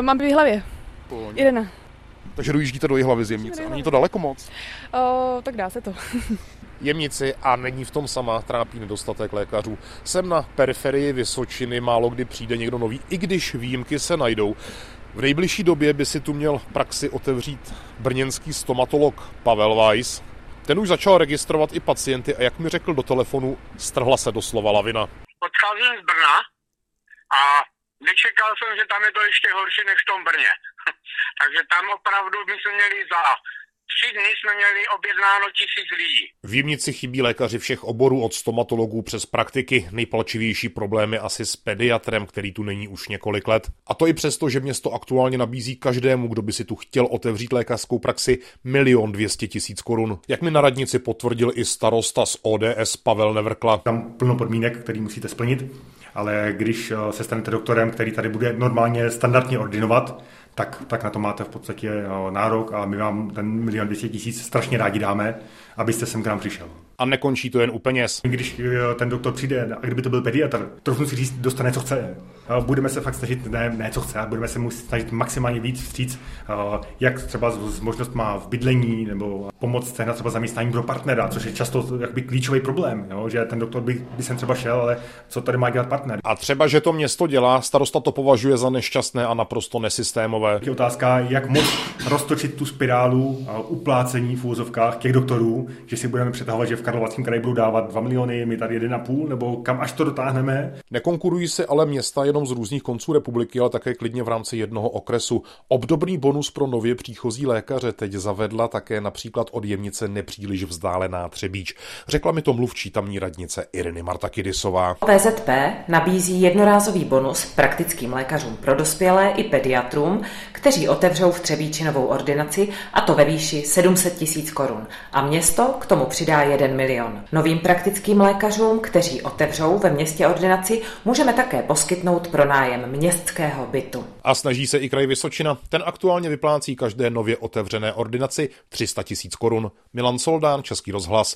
Mám v Jihlavě. Irina. Takže dojíždíte do Jihlavy z Jemnice. A není to daleko moc? Tak dá se to. Jemnici, a není v tom sama, trápí nedostatek lékařů. Sem na periferii Vysočiny málo kdy přijde někdo nový, i když výjimky se najdou. V nejbližší době by si tu měl praxi otevřít brněnský stomatolog Pavel Weiss. Ten už začal registrovat i pacienty a jak mi řekl do telefonu, strhla se doslova lavina. Odcházím z Brna a nečekal jsem, že tam je to ještě horší než v tom Brně. Takže tam opravdu my jsme měli za 3 dny jsme měli objednáno 1000 lidí. V Jemnici chybí lékaři všech oborů, od stomatologů přes praktiky. Nejpalčivější problém je asi s pediatrem, který tu není už několik let. A to i přesto, že město aktuálně nabízí každému, kdo by si tu chtěl otevřít lékařskou praxi, 1 200 000 korun. Jak mi na radnici potvrdil i starosta z ODS Pavel Nevrkla. Tam plno podmínek, který musíte splnit, ale když se stanete doktorem, který tady bude normálně standardně ordinovat, tak na to máte v podstatě nárok a my vám ten 1 200 000 strašně rádi dáme, abyste sem k nám přišel. A nekončí to jen u peněz. Když ten doktor přijde, a kdyby to byl pediatr, trochu si říct, dostane, co chce. Budeme se fakt snažit, ne co chce, budeme se muset snažit maximálně víc vstříc, jak třeba s možnost má v bydlení, nebo pomoc sehnat třeba zaměstnání pro partnera, což je často jakoby klíčový problém, jo? Že ten doktor by sem třeba šel, ale co tady má dělat partner. A třeba, že to město dělá, starosta to považuje za nešťastné a naprosto nesystémové. Je otázka, jak moc roztočit tu spirálu uplácení v úvozovkách těch doktorů, že si budeme přetahovat, že v Karlovarském kraji budou dávat 2 miliony, my tady 1,5, nebo kam až to dotáhneme. Nekonkurují se ale města jenom z různých konců republiky, ale také klidně v rámci jednoho okresu. Obdobný bonus pro nově příchozí lékaře teď zavedla také například od Jemnice nepříliš vzdálená Třebíč. Řekla mi to mluvčí tamní radnice Iriny Marta Kydysová. VZP nabízí jednorázový bonus praktickým lékařům pro dospělé i pediatrům, kteří otevřou v Třebíči novou ordinaci, a to ve výši 700 000 korun. A město k tomu přidá 1 milion. Novým praktickým lékařům, kteří otevřou ve městě ordinaci, můžeme také poskytnout pronájem městského bytu. A snaží se i kraj Vysočina. Ten aktuálně vyplácí každé nově otevřené ordinaci 300 000 korun. Milan Soldán, Český rozhlas.